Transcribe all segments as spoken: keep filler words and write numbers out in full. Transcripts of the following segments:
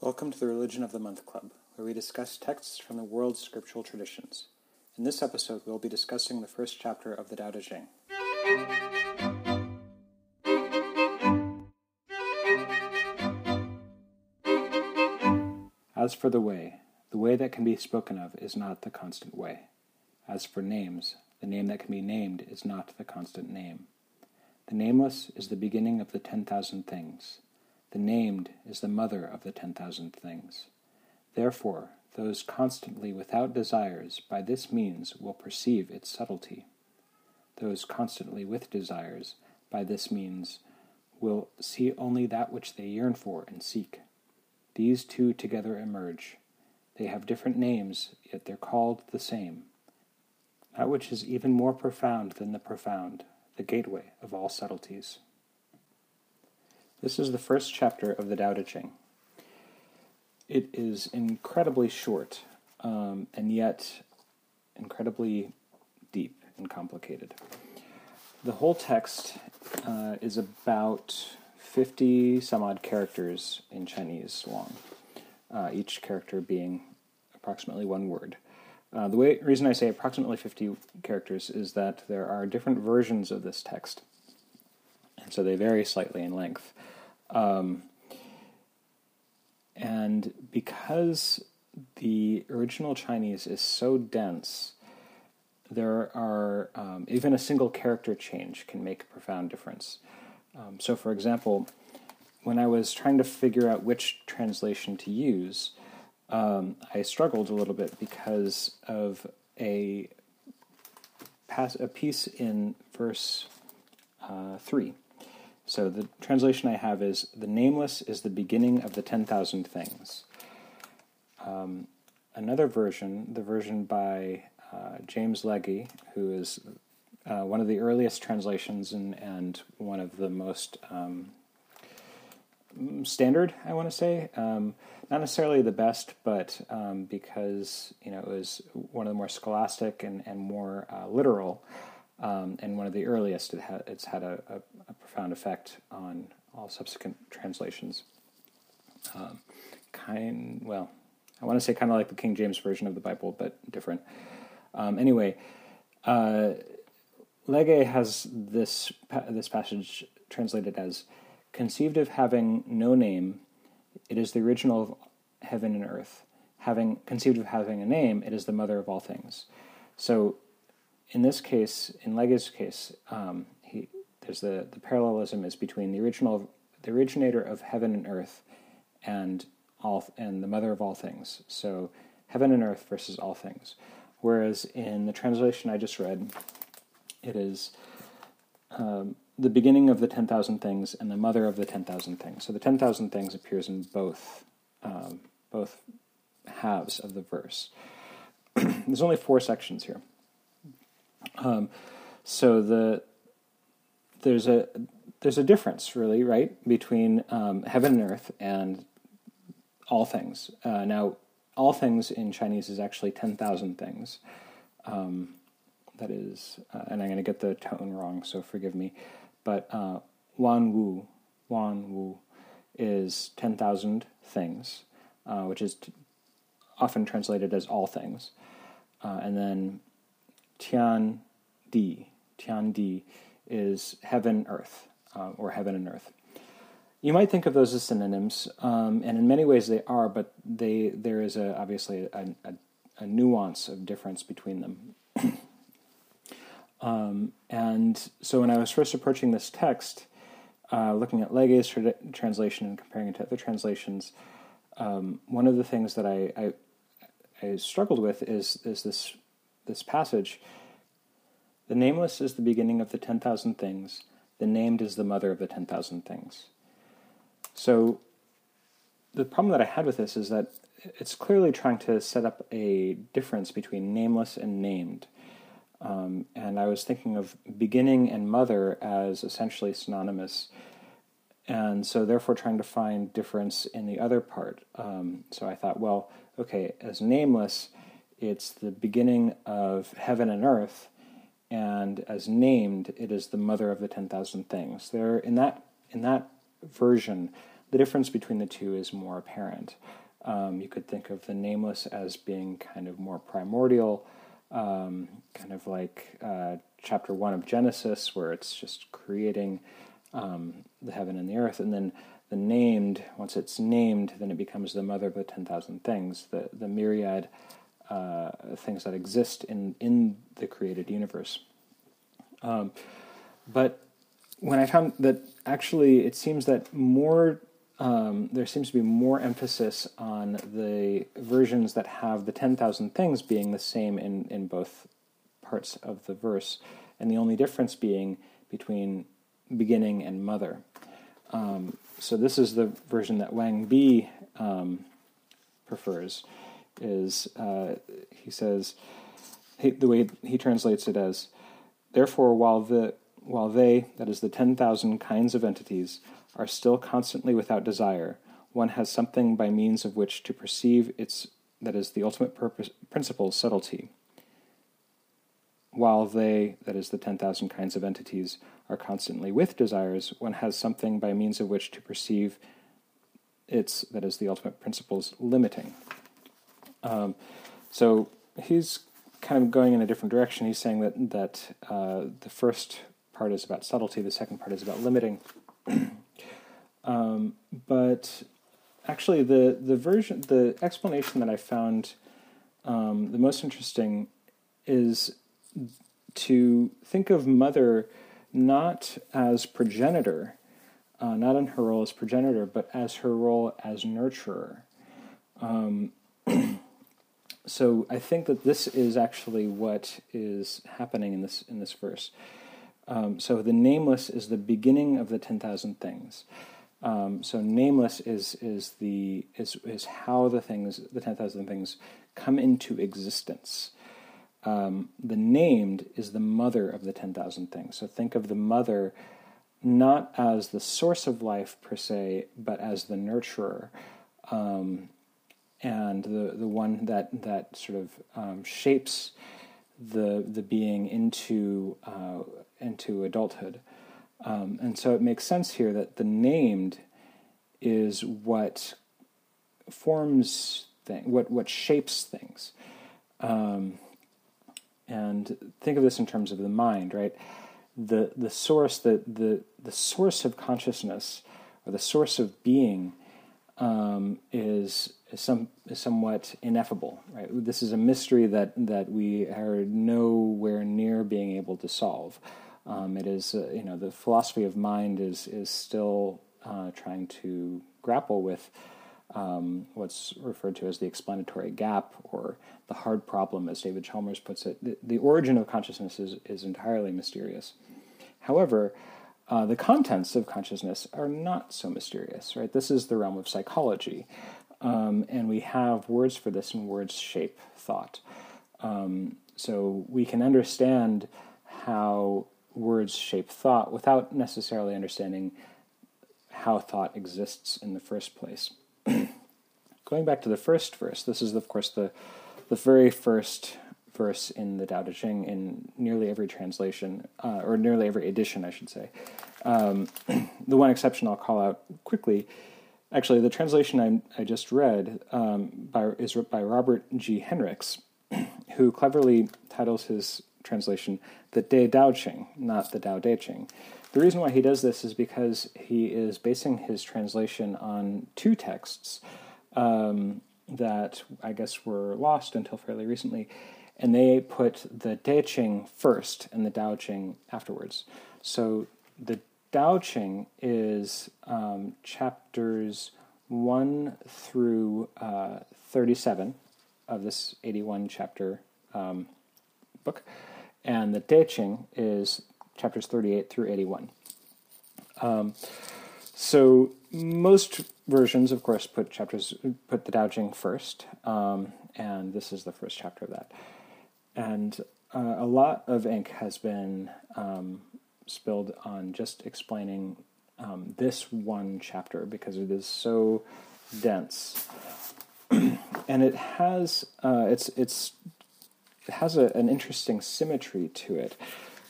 Welcome to the Religion of the Month Club, where we discuss texts from the world's scriptural traditions. In this episode, we'll be discussing the first chapter of the Tao Te Ching. As for the way, the way that can be spoken of is not the constant way. As for names, the name that can be named is not the constant name. The nameless is the beginning of the ten thousand things. The named is the mother of the ten thousand things. Therefore, those constantly without desires by this means will perceive its subtlety. Those constantly with desires by this means will see only that which they yearn for and seek. These two together emerge. They have different names, yet they're called the same. That which is even more profound than the profound, the gateway of all subtleties. This is the first chapter of the Tao Te Ching. It is incredibly short, um, and yet incredibly deep and complicated. The whole text uh, is about fifty some odd characters in Chinese long, uh, each character being approximately one word. Uh, the way, reason I say approximately fifty characters is that there are different versions of this text, and so they vary slightly in length. Um, and because the original Chinese is so dense, there are, um, even a single character change can make a profound difference. Um, so for example, when I was trying to figure out which translation to use, um, I struggled a little bit because of a, pass, a piece in verse uh, three. So the translation I have is, the nameless is the beginning of the ten thousand things. Um, another version, the version by uh, James Legge, who is uh, one of the earliest translations and, and one of the most um, standard, I want to say. Um, not necessarily the best, but um, because you know it was one of the more scholastic and, and more uh, literal. Um, and one of the earliest, it ha- it's had a, a, a profound effect on all subsequent translations. Um, kind, well, I want to say kind of like the King James Version of the Bible, but different. Um, anyway, uh, Legge has this pa- this passage translated as, conceived of having no name, it is the original of heaven and earth. Having conceived of having a name, it is the mother of all things. So, in this case, in Legge's case, um, he, there's the, the parallelism is between the original, the originator of heaven and earth, and all and the mother of all things. So, heaven and earth versus all things. Whereas in the translation I just read, it is um, the beginning of the ten thousand things and the mother of the ten thousand things. So the ten thousand things appears in both um, both halves of the verse. There's only four sections here. Um, so the, there's a, there's a difference really, right, between, um, heaven and earth and all things. Uh, now all things in Chinese is actually ten thousand things. Um, that is, uh, and I'm going to get the tone wrong, so forgive me, but, uh, wan wu, wan wu is ten thousand things, uh, which is t- often translated as all things. Uh, and then Tian Di, Tian Di is heaven, earth, uh, or heaven and earth. You might think of those as synonyms, um, and in many ways they are, but they there is a, obviously a, a, a nuance of difference between them. um, and so when I was first approaching this text, uh, looking at Legge's tra- translation and comparing it to other translations, um, one of the things that I, I, I struggled with is is this. This passage, the nameless is the beginning of the ten thousand things, the named is the mother of the ten thousand things. So the problem that I had with this is that it's clearly trying to set up a difference between nameless and named. Um, and I was thinking of beginning and mother as essentially synonymous, and so therefore trying to find difference in the other part. Um, so I thought, well, okay, as nameless, it's the beginning of heaven and earth, and as named, it is the mother of the ten thousand things. There, in that in that version, the difference between the two is more apparent. Um, you could think of the nameless as being kind of more primordial, um, kind of like uh, chapter one of Genesis, where it's just creating um, the heaven and the earth. And then the named, once it's named, then it becomes the mother of the ten thousand things, the, the myriad uh, things that exist in, in the created universe. Um, but when I found that actually it seems that more... Um, there seems to be more emphasis on the versions that have the ten thousand things being the same in, in both parts of the verse, and the only difference being between beginning and mother. Um, so this is the version that Wang Bi um, prefers. Is uh, he says, he, the way he translates it as, therefore while the while they, that is the ten thousand kinds of entities, are still constantly without desire, one has something by means of which to perceive its, that is, the ultimate purpose, principle's subtlety. While they, that is, the ten thousand kinds of entities, are constantly with desires, one has something by means of which to perceive its, that is, the ultimate principle's limiting. Um, so he's kind of going in a different direction. He's saying that, that uh, the first part is about subtlety, the second part is about limiting. Um, but actually, the, the version, the explanation that I found um, the most interesting is to think of mother not as progenitor, uh, not in her role as progenitor, but as her role as nurturer. Um, so I think that this is actually what is happening in this in this verse. Um, so the nameless is the beginning of the ten thousand things. Um, so nameless is is the is is how the things the ten thousand things come into existence. Um, the named is the mother of the ten thousand things. So think of the mother not as the source of life per se, but as the nurturer, um, and the the one that that sort of um, shapes the the being into uh, into adulthood. Um, and so it makes sense here that the named is what forms things, what, what shapes things. Um, and think of this in terms of the mind, right? The the source, the the, the source of consciousness, or the source of being, um, is is some is somewhat ineffable, right? This is a mystery that that we are nowhere near being able to solve. Um, it is, uh, you know, the philosophy of mind is is still uh, trying to grapple with um, what's referred to as the explanatory gap, or the hard problem, as David Chalmers puts it. The, the origin of consciousness is, is entirely mysterious. However, uh, the contents of consciousness are not so mysterious, right? This is the realm of psychology, um, and we have words for this, and words shape thought. Um, so we can understand how words shape thought without necessarily understanding how thought exists in the first place. Going back to the first verse, this is, of course, the the very first verse in the Tao Te Ching in nearly every translation, uh, or nearly every edition, I should say. Um, the one exception I'll call out quickly, actually, the translation I, I just read um, by, is by Robert G. Henricks, who cleverly titles his translation, the De Tao Ching, not the Tao Te Ching. The reason why he does this is because he is basing his translation on two texts um, that I guess were lost until fairly recently, and they put the Te Ching first and the Tao Ching afterwards. So the Tao Ching is um, chapters one through uh, thirty-seven of this eighty-one chapter um, book. And the Te Ching is chapters thirty-eight through eighty-one. Um, so most versions, of course, put chapters put the Tao Ching first, um, and this is the first chapter of that. And uh, a lot of ink has been um, spilled on just explaining um, this one chapter, because it is so dense, and it has uh, it's it's. It has a, an interesting symmetry to it.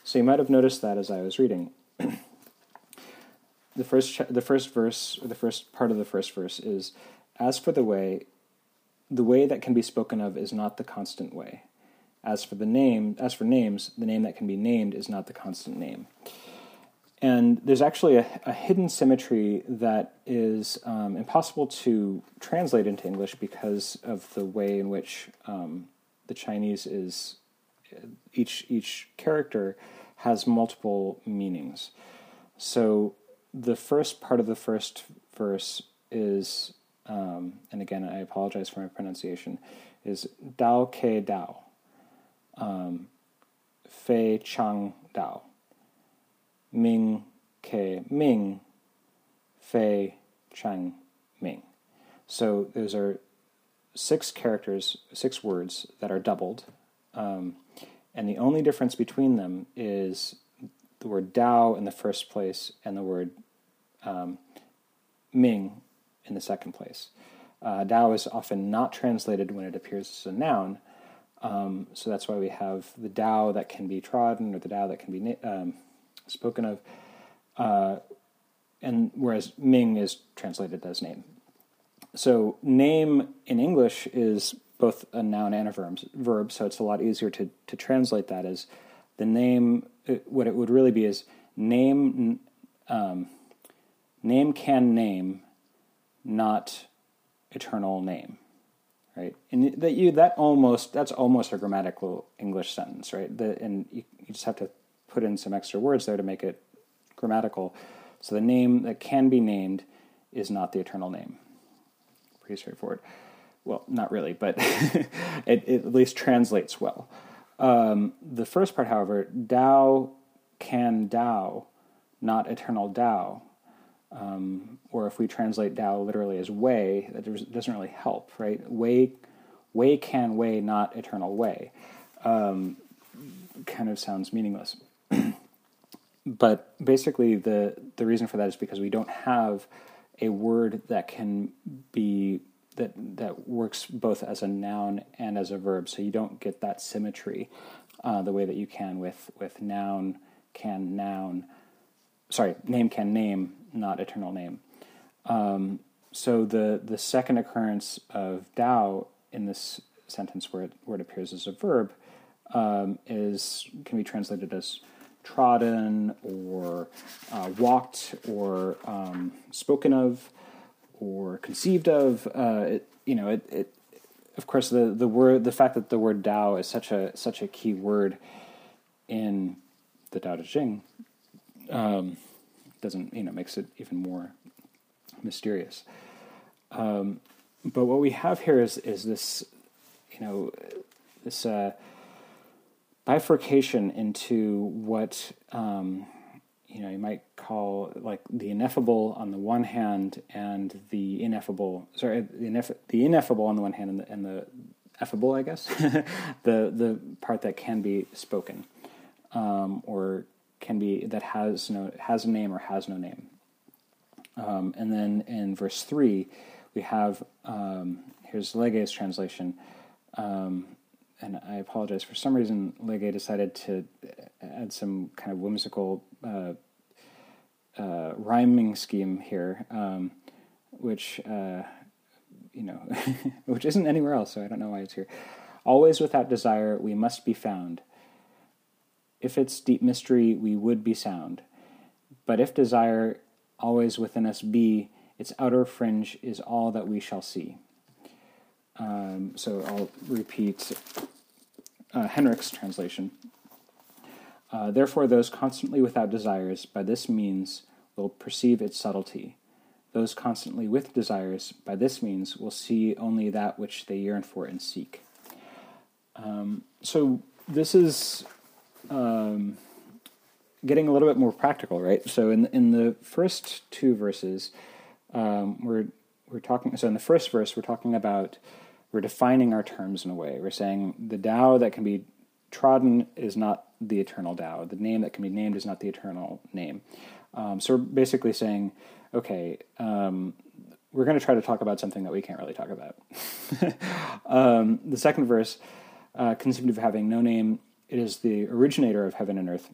So you might have noticed that as I was reading. the first the first verse, or the first part of the first verse is, as for the way, the way that can be spoken of is not the constant way. As for the name, as for names, the name that can be named is not the constant name. And there's actually a, a hidden symmetry that is um, impossible to translate into English because of the way in which um, the Chinese is, each each character has multiple meanings. So the first part of the first verse is, um, and again, I apologize for my pronunciation, is Dao Ke Dao, um, Fei Chang Dao. Ming Ke Ming, Fei Chang Ming. So those are six characters, six words that are doubled. Um, and the only difference between them is the word Dao in the first place and the word um, Ming in the second place. Uh, Dao is often not translated when it appears as a noun. Um, so that's why we have the Dao that can be trodden or the Dao that can be... Na- um, spoken of, uh, and whereas Ming is translated as name. So name in English is both a noun and a verb, so it's a lot easier to, to translate that as the name. What it would really be is name, um, name can name, not eternal name, right? And that you that almost that's almost a grammatical English sentence, right? The, and you, you just have to put in some extra words there to make it grammatical. So the name that can be named is not the eternal name. Pretty straightforward. Well, not really, but it, it at least translates well. Um, the first part, however, Dao can Dao, not eternal Dao. Um, or if we translate Dao literally as way, that doesn't really help, right? Way, way can way, not eternal way. Um, kind of sounds meaningless. But basically, the, the reason for that is because we don't have a word that can be that that works both as a noun and as a verb. So you don't get that symmetry uh, the way that you can with with noun can noun. Sorry, name can name, not eternal name. Um, so the the second occurrence of Dao in this sentence, where it, where it appears as a verb, um, is can be translated as trodden or uh, walked or um, spoken of or conceived of. Uh, it, you know, it, it, of course, the, the word, the fact that the word Dao is such a such a key word in the Tao Te Ching um, doesn't you know makes it even more mysterious. Um, but what we have here is is this you know this. Uh, bifurcation into what um, you know you might call like the ineffable on the one hand and the ineffable sorry the, ineff- the ineffable on the one hand and the, and the effable I guess the the part that can be spoken um, or can be that has no has a name or has no name um, and then in verse three we have um, here's Legge's translation. Um, And I apologize. For some reason, Legge decided to add some kind of whimsical uh, uh, rhyming scheme here, um, which uh, you know, which isn't anywhere else. So I don't know why it's here. Always without desire, we must be found. If it's deep mystery, we would be sound. But if desire always within us be, its outer fringe is all that we shall see. Um, so I'll repeat uh, Henricks' translation. Uh, Therefore, those constantly without desires, by this means, will perceive its subtlety. Those constantly with desires, by this means, will see only that which they yearn for and seek. Um, so this is um, getting a little bit more practical, right? So in in the first two verses, um, we're we're talking. So in the first verse, we're talking about. We're defining our terms in a way. We're saying the Tao that can be trodden is not the eternal Tao. The name that can be named is not the eternal name. Um, so we're basically saying, okay, um, we're going to try to talk about something that we can't really talk about. um, the second verse, uh, conceived of having no name, it is the originator of heaven and earth.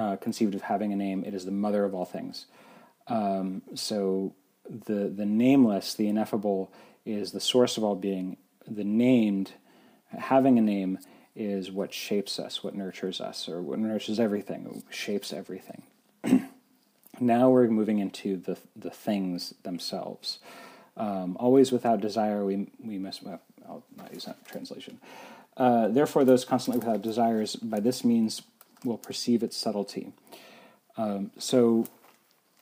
Uh, conceived of having a name, it is the mother of all things. Um, so the the nameless, the ineffable, is the source of all being. The named, having a name, is what shapes us, what nurtures us, or what nurtures everything, shapes everything. Now we're moving into the the things themselves. Um, always without desire, we we must. Well, I'll not use that translation. Uh, Therefore, those constantly without desires, by this means, will perceive its subtlety. Um, so,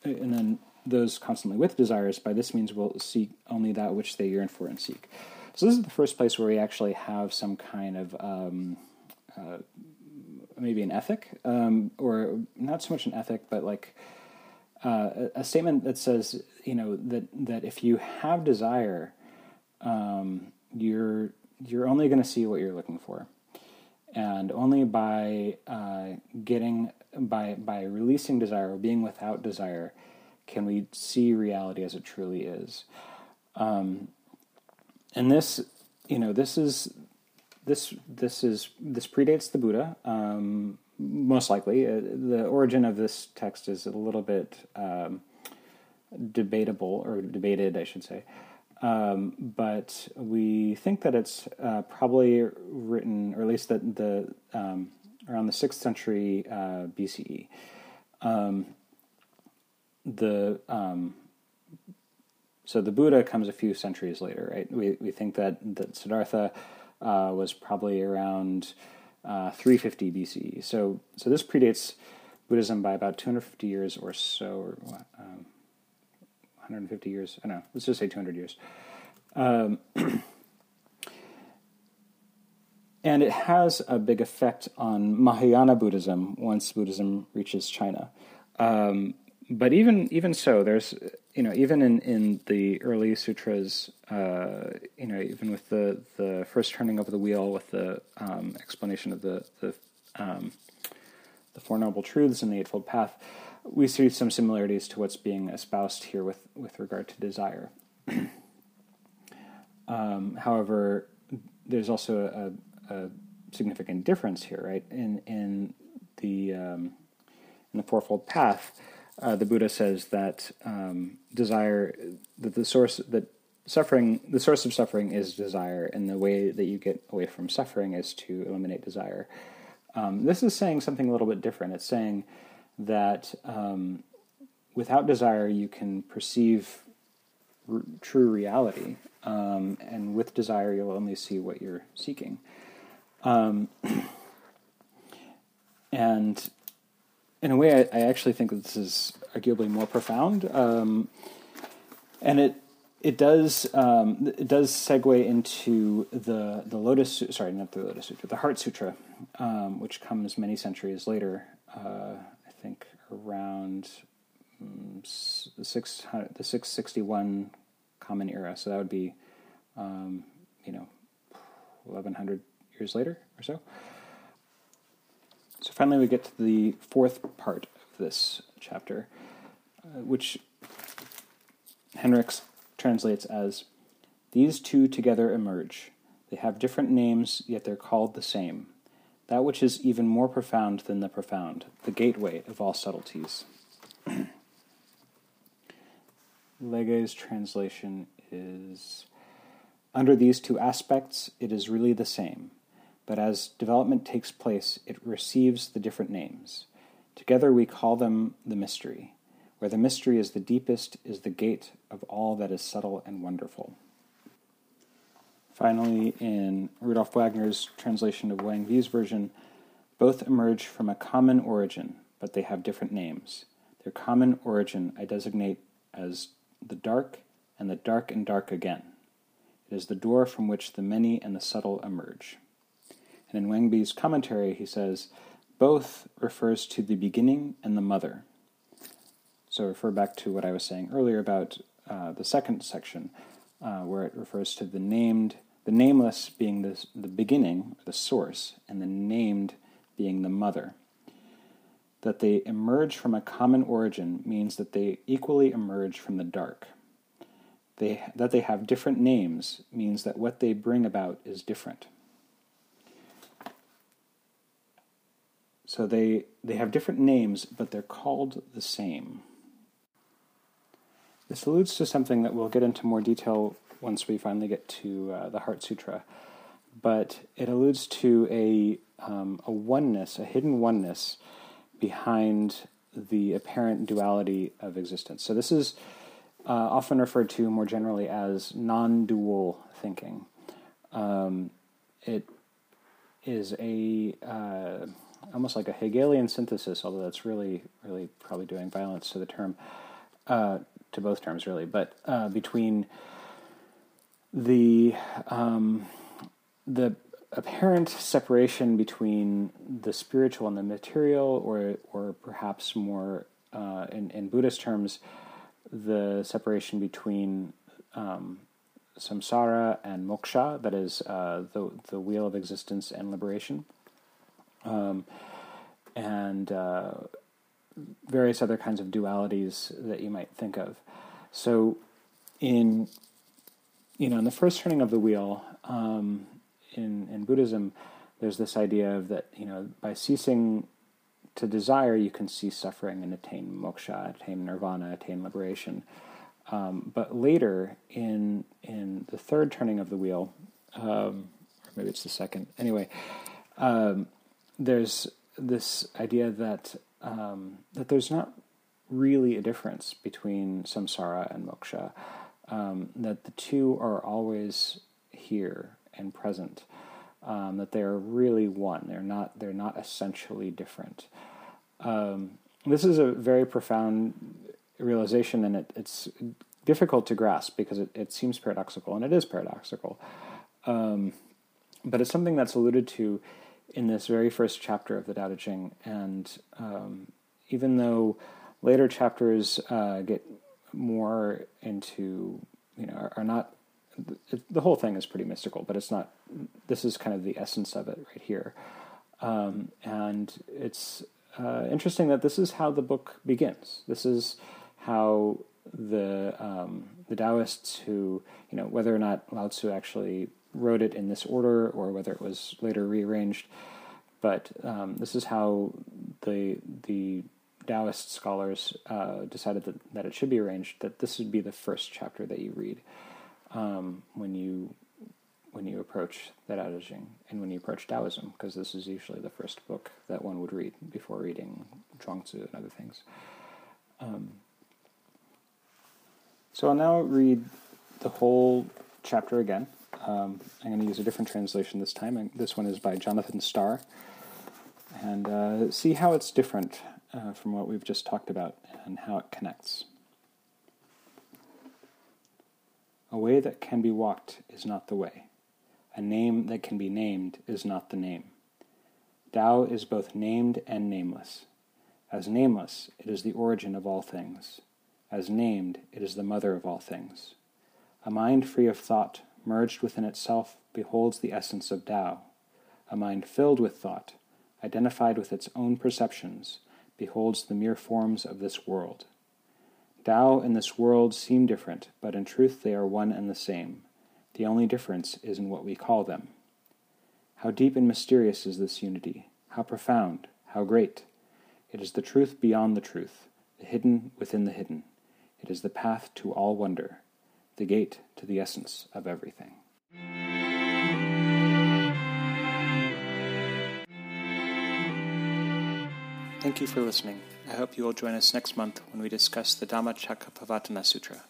and then those constantly with desires, by this means, will seek only that which they yearn for and seek. So this is the first place where we actually have some kind of um, uh, maybe an ethic, um, or not so much an ethic, but like uh, a statement that says, you know, that that if you have desire, um, you're you're only going to see what you're looking for, and only by uh, getting by by releasing desire or being without desire can we see reality as it truly is. Um, And this, you know, this is this this is this predates the Buddha, um, most likely. Uh, the origin of this text is a little bit um, debatable or debated, I should say. Um, but we think that it's uh, probably written, or at least that the um, around the sixth century uh, B C E. Um, the um, So the Buddha comes a few centuries later, right? We we think that, that Siddhartha uh, was probably around uh, three fifty B C E. So so this predates Buddhism by about two hundred fifty years or so, or um, one hundred fifty years. I don't know. Let's just say two hundred years. Um, and it has a big effect on Mahayana Buddhism once Buddhism reaches China. Um, but even even so, there's... You know, even in, in the early sutras, uh, you know, even with the, the first turning of the wheel, with the um, explanation of the the, um, the Four Noble Truths and the Eightfold Path, we see some similarities to what's being espoused here with, with regard to desire. um, however, there's also a, a significant difference here, right? In in the um, in the Fourfold Path. Uh, the Buddha says that um, desire, that the source, that suffering, the source of suffering is desire, and the way that you get away from suffering is to eliminate desire. Um, this is saying something a little bit different. It's saying that um, without desire, you can perceive r- true reality, um, and with desire, you'll only see what you're seeking. Um, and... In a way, I, I actually think that this is arguably more profound, um, and it it does um, it does segue into the the Lotus sorry not the Lotus Sutra the Heart Sutra, um, which comes many centuries later. Uh, I think around um, six the six sixty one Common Era, so that would be um, you know eleven hundred years later or so. So finally we get to the fourth part of this chapter, uh, which Henricks translates as, "These two together emerge. They have different names, yet they're called the same. That which is even more profound than the profound, the gateway of all subtleties." Legge's translation is, "Under these two aspects, it is really the same. But as development takes place, it receives the different names. Together we call them the mystery. Where the mystery is the deepest is the gate of all that is subtle and wonderful." Finally, in Rudolf Wagner's translation of Wang Bi's version, "Both emerge from a common origin, but they have different names. Their common origin I designate as the dark and the dark and dark again. It is the door from which the many and the subtle emerge." And in Wang Bi's commentary, he says, "Both refers to the beginning and the mother." So refer back to what I was saying earlier about uh, the second section, uh, where it refers to the named, the nameless being the, the beginning, the source, and the named being the mother. That they emerge from a common origin means that they equally emerge from the dark. They, that they have different names means that what they bring about is different. So they, they have different names, but they're called the same. This alludes to something that we'll get into more detail once we finally get to uh, the Heart Sutra, but it alludes to a um, a oneness, a hidden oneness behind the apparent duality of existence. So this is uh, often referred to more generally as non-dual thinking. Um, it is a uh, almost like a Hegelian synthesis, although that's really, really probably doing violence to the term, uh, to both terms really, but uh, between the um, the apparent separation between the spiritual and the material, or or perhaps more uh, in, in Buddhist terms, the separation between um, samsara and moksha, that is uh, the the wheel of existence and liberation, um, and uh, various other kinds of dualities that you might think of. So in, you know, in the first turning of the wheel, um, in, in Buddhism, there's this idea of that, you know, by ceasing to desire, you can cease suffering and attain moksha, attain nirvana, attain liberation. Um, but later, in in the third turning of the wheel, um, or maybe it's the second, anyway, um, there's this idea that um, that there's not really a difference between samsara and moksha, um, that the two are always here and present, um, that they are really one. They're not. They're not essentially different. Um, this is a very profound realization, and it, it's difficult to grasp because it, it seems paradoxical, and it is paradoxical. Um, but it's something that's alluded to in this very first chapter of the Tao Te Ching, and um, even though later chapters uh, get more into, you know, are, are not. The whole thing is pretty mystical, but it's not. This is kind of the essence of it right here, um, and it's uh, interesting that this is how the book begins. This is how the um, the Taoists, who, you know, whether or not Lao Tzu actually wrote it in this order or whether it was later rearranged, but um, this is how the the Taoist scholars uh, decided that, that it should be arranged. That this would be the first chapter that you read. Um, when you when you approach the Tao Te Ching and when you approach Taoism, because this is usually the first book that one would read before reading Zhuangzi and other things. Um, so I'll now read the whole chapter again. Um, I'm going to use a different translation this time, and this one is by Jonathan Star, and uh, see how it's different uh, from what we've just talked about and how it connects. A way that can be walked is not the way. A name that can be named is not the name. Tao is both named and nameless. As nameless, it is the origin of all things. As named, it is the mother of all things. A mind free of thought, merged within itself, beholds the essence of Tao. A mind filled with thought, identified with its own perceptions, beholds the mere forms of this world. Tao and this world seem different, but in truth they are one and the same. The only difference is in what we call them. How deep and mysterious is this unity! How profound! How great! It is the truth beyond the truth, the hidden within the hidden. It is the path to all wonder, the gate to the essence of everything. Thank you for listening. I hope you will join us next month when we discuss the Dhammacakkappavattana Sutra.